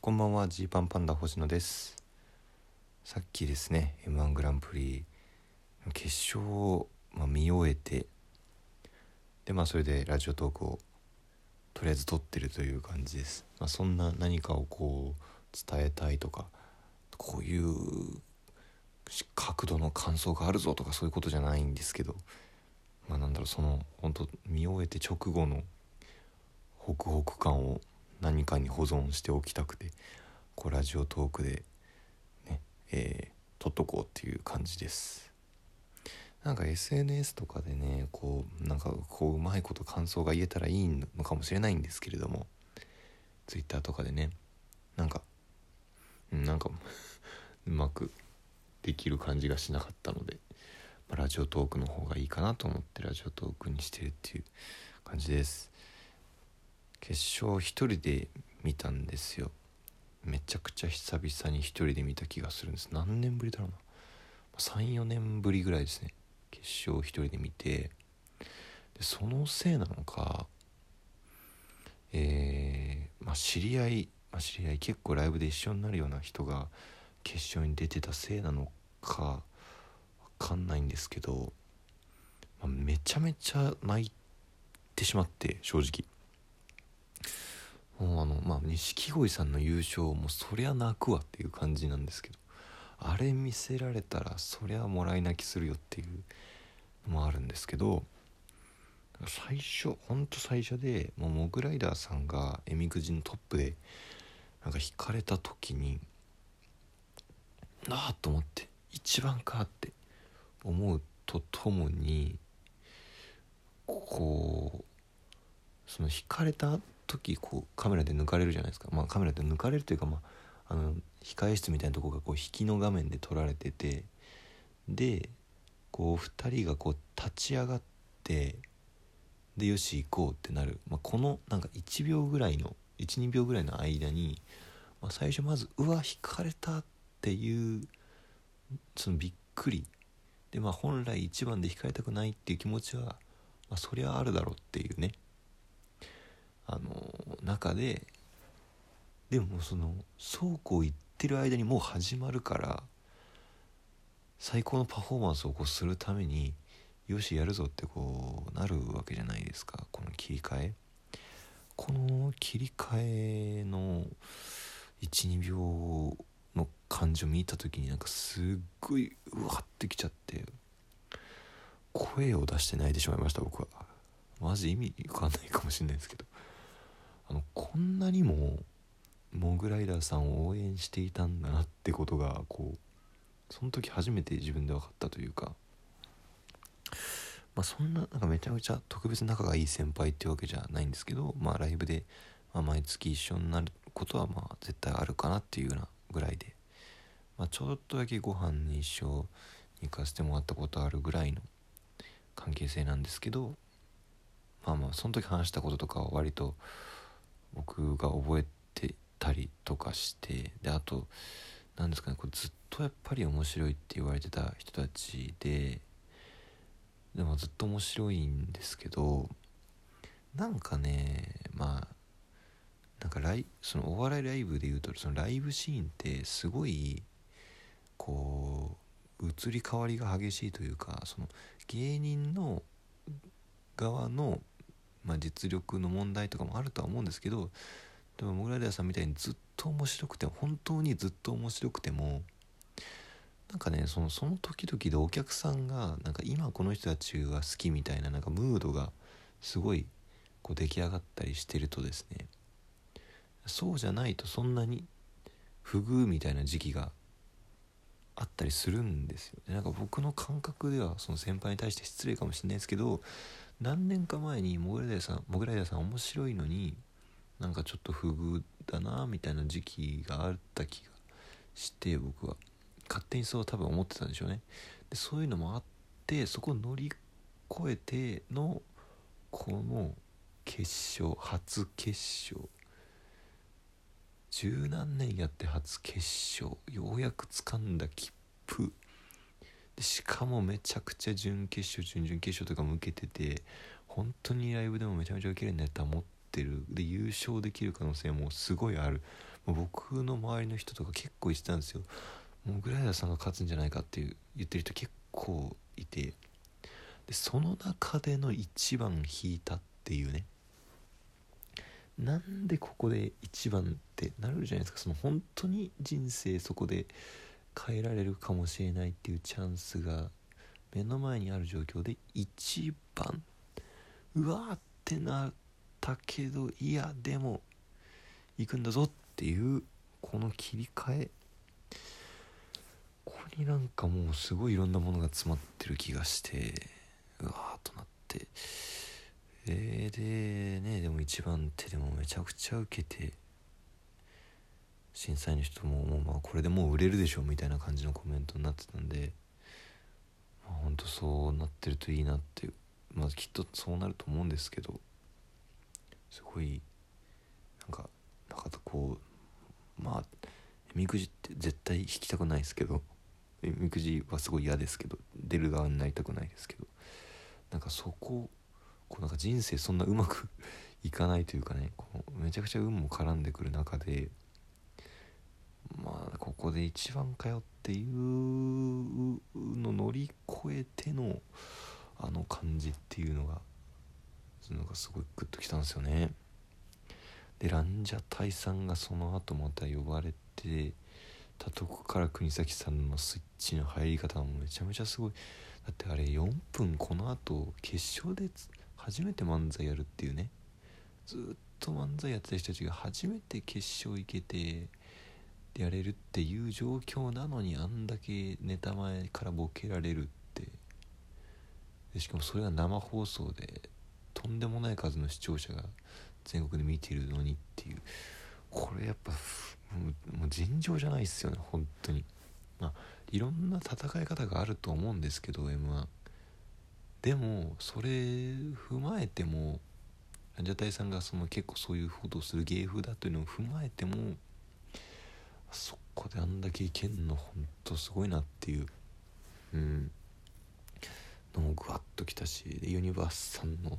こんばんは、ジーパンパンダ星野です。さっきですね M1 グランプリの決勝を、見終えて、でそれでラジオトークをとりあえず撮ってるという感じです。そんな何かを伝えたいとか、こういう角度の感想があるぞとかそういうことじゃないんですけど、その本当見終えて直後のホクホク感を何かに保存しておきたくて、ラジオトークでね、撮っとこうっていう感じです。SNS とかでね、うまいこと感想が言えたらいいのかもしれないんですけれども、Twitter とかでね、うまくできる感じがしなかったので、ラジオトークの方がいいかなと思ってラジオトークにしてるっていう感じです。決勝一人で見たんですよ。めちゃくちゃ久々に一人で見た気がするんです。何年ぶりだろうな、 3,4 年ぶりぐらいですね。決勝一人で見て、そのせいなのか、知り合い結構ライブで一緒になるような人が決勝に出てたせいなのか分かんないんですけど、めちゃめちゃ泣いてしまって、正直錦鯉さんの優勝もそりゃ泣くわっていう感じなんですけど、あれ見せられたらそりゃもらい泣きするよっていうのもあるんですけど、最初でもうモグライダーさんがえみくじのトップで引かれた時になあと思って、一番かって思うとともに、その引かれた時カメラで抜かれるじゃないですか。カメラで抜かれるというか、控え室みたいなところが引きの画面で撮られてて、で2人が立ち上がって、でよし行こうってなる、1秒ぐらいの 1,2 秒ぐらいの間に、最初まずうわ引かれたっていうそのびっくりで、本来一番で引かれたくないっていう気持ちは、そりゃあるだろうっていうね、中で、でもそうこう言ってる間にもう始まるから、最高のパフォーマンスをするためによしやるぞってなるわけじゃないですか。この切り替えの 1,2 秒の感じを見た時にすっごいうわってきちゃって、声を出して泣いてしまいました。僕はマジ意味わかんないかもしれないですけど、こんなにもモグライダーさんを応援していたんだなってことがその時初めて自分で分かったというか、そんな、めちゃめちゃ特別仲がいい先輩っていうわけじゃないんですけど、ライブで、毎月一緒になることは絶対あるかなっていうようなぐらいで、ちょっとだけご飯に一緒に行かせてもらったことあるぐらいの関係性なんですけど、その時話したこととかは割と僕が覚えてたりとかして、であと何ですかね、ずっとやっぱり面白いって言われてた人たちで、でもずっと面白いんですけど、そのお笑いライブでいうと、そのライブシーンってすごい移り変わりが激しいというか、その芸人の側の実力の問題とかもあるとは思うんですけど、でもモグライダーさんみたいにずっと面白くて、本当にずっと面白くても、その時々でお客さんが今この人たちが好きみたいなムードがすごい出来上がったりしてるとですね、そうじゃないとそんなに不遇みたいな時期があったりするんですよ。僕の感覚ではその先輩に対して失礼かもしれないですけど、何年か前にモグライダーさん面白いのにちょっと不遇だなみたいな時期があった気がして、僕は勝手にそう多分思ってたんでしょうね。でそういうのもあって、そこを乗り越えての初決勝、十何年やって初決勝、ようやく掴んだ切符で、しかもめちゃくちゃ準決勝準々決勝とかも受けてて、本当にライブでもめちゃめちゃ受けるんだったら持ってるで、優勝できる可能性もすごいある、僕の周りの人とか結構言ってたんですよ。モグライダーさんが勝つんじゃないかっていう言ってる人結構いて、でその中での1番引いたっていうね、なんでここで1番ってなるじゃないですか。その本当に人生そこで変えられるかもしれないっていうチャンスが目の前にある状況で1番うわーってなったけど、いやでも行くんだぞっていうこの切り替え、ここになんかもうすごいいろんなものが詰まってる気がして、うわーっとなって、でね、でも一番手でもめちゃくちゃ受けて、審査員の人ももうまあこれでもう売れるでしょみたいな感じのコメントになってたんで、まあ、本当そうなってるといいなっていう、まあきっとそうなると思うんですけど、すごいなんかこう、まあみくじって絶対引きたくないですけど、みくじはすごい嫌ですけど、出る側になりたくないですけど、なんかそこ、こうなんか人生そんなうまくいかないというかね、こうめちゃくちゃ運も絡んでくる中で、まあここで一番かよっていうの乗り越えてのあの感じっていうのが、そのがすごいグッときたんですよね。でランジャタイさんがその後また呼ばれてたとこから、国崎さんのスイッチの入り方もめちゃめちゃすごい。だってあれ4分この後決勝で初めて漫才やるっていうね、ずっと漫才やってた人たちが初めて決勝行けてやれるっていう状況なのに、あんだけネタ前からボケられるって、でしかもそれが生放送でとんでもない数の視聴者が全国で見ているのにっていう、これやっぱもう尋常じゃないっすよね本当に。まあいろんな戦い方があると思うんですけど M1 でも、それ踏まえてもランジャタイさんがその結構そういうことをする芸風だというのを踏まえても、そこであんだけいけんの本当すごいなっていう、のもぐわっときたし、でユニバースさんの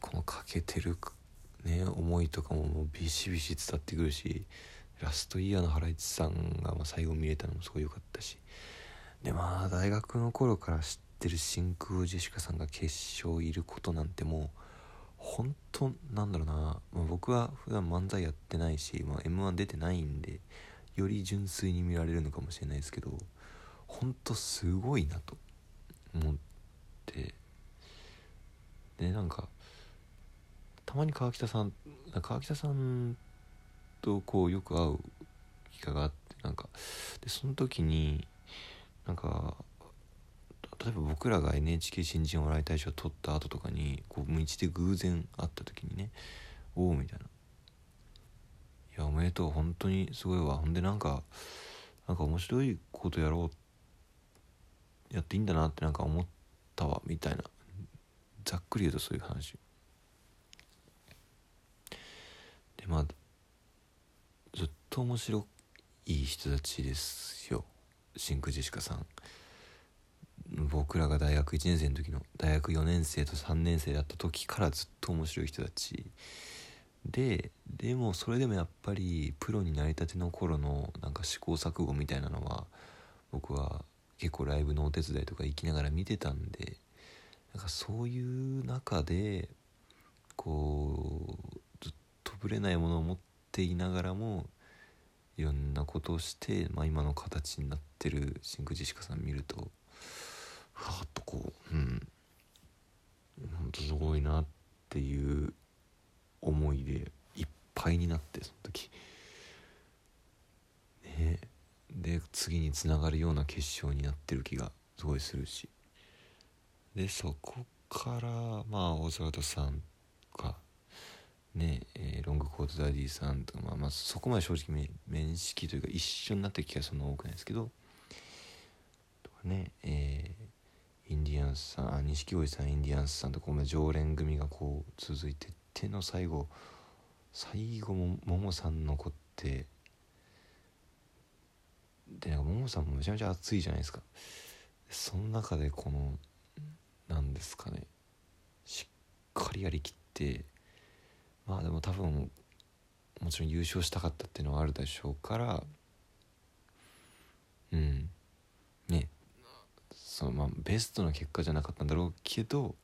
このかけてるね思いとかももうビシビシ伝ってくるし、ラストイヤーのハライチさんがまあ最後見れたのもすごい良かったし、でまあ大学の頃から知ってる真空ジェシカさんが決勝いることなんて、もう本当なんだろうな、まあ、僕は普段漫才やってないし、まあ、M1 出てないんでより純粋に見られるのかもしれないですけど、本当すごいなと思って、でなんかたまに川北さんとこうよく会う機会があって、なんかでその時になんか例えば僕らが NHK 新人お笑い大賞を取った後とかにこう道で偶然会った時にね、おおみたいな、いやおめでとう本当にすごいわ、ほんでなんか面白いことやっていいんだなってなんか思ったわみたいな、ざっくり言うとそういう話で、まあずっと面白い人たちですよ真空ジェシカさん。僕らが大学1年生の時の大学4年生と3年生だった時からずっと面白い人たちで、でもそれでもやっぱりプロになりたての頃のなんか試行錯誤みたいなのは、僕は結構ライブのお手伝いとか行きながら見てたんで、なんかそういう中でこうずっとぶれないものを持っていながらもいろんなことをして、まあ、今の形になってる真空ジェシカさん見ると、はーっとこう、ほんとすごいなっていう思いでいっぱいになって、その時ねで次につながるような決勝になってる気がすごいするし、でそこからまあオズワルドさんとかね、ロングコートダディさんとか、まあそこまで正直面識というか一緒になってる気がそんな多くないですけどとかね、インディアンスさん、錦鯉さん、インディアンスさんとか、常連組がこう続いてっての最後もももさん残って、でなんかももさんもめちゃめちゃ熱いじゃないですか。その中でこのなんですかね、しっかりやりきって、まあでも多分もちろん優勝したかったっていうのはあるでしょうから、うんね、そのまあベストな結果じゃなかったんだろうけど、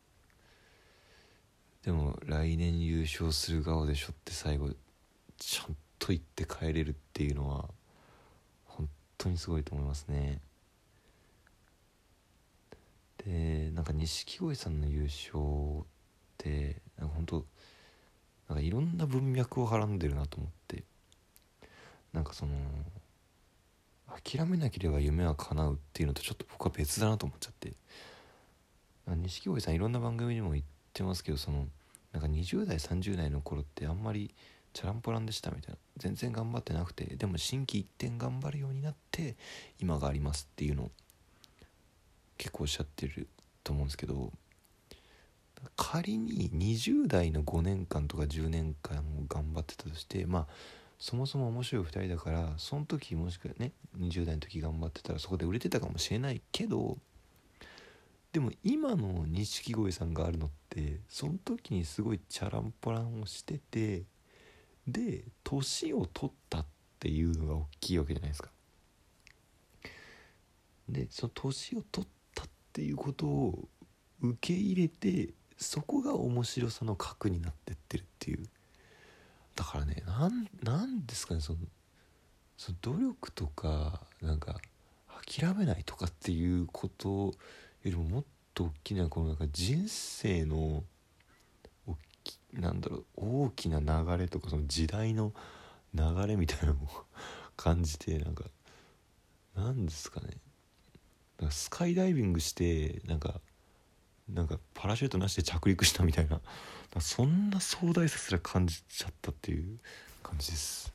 でも来年優勝する側でしょって最後ちゃんと言って帰れるっていうのは本当にすごいと思いますね。でなんか錦鯉さんの優勝ってなんか本当なんかいろんな文脈をはらんでるなと思って、なんかその諦めなければ夢は叶うっていうのとちょっと僕は別だなと思っちゃって、錦鯉さんいろんな番組にも言ってますけど、そのなんか20代30代の頃ってあんまりチャランポランでしたみたいな、全然頑張ってなくて、でも心機一転頑張るようになって今がありますっていうのを結構おっしゃってると思うんですけど、仮に20代の5年間とか10年間を頑張ってたとして、まあそもそも面白い2人だから、その時もしくはね20代の時頑張ってたらそこで売れてたかもしれないけど、でも今の錦鯉さんがあるのってその時にすごいチャランポランをしてて、で年を取ったっていうのが大きいわけじゃないですか。でその年を取ったっていうことを受け入れて、そこが面白さの核になってってるっていう、だからね、なんですかね、その努力とかなんか諦めないとかっていうことよりももっと大きなこのなんか人生のなんだろう、大きな流れとかその時代の流れみたいなのを感じて、なんかなんですかね、なんかスカイダイビングしてなんかパラシュートなしで着陸したみたいな、そんな壮大さすら感じちゃったっていう感じです。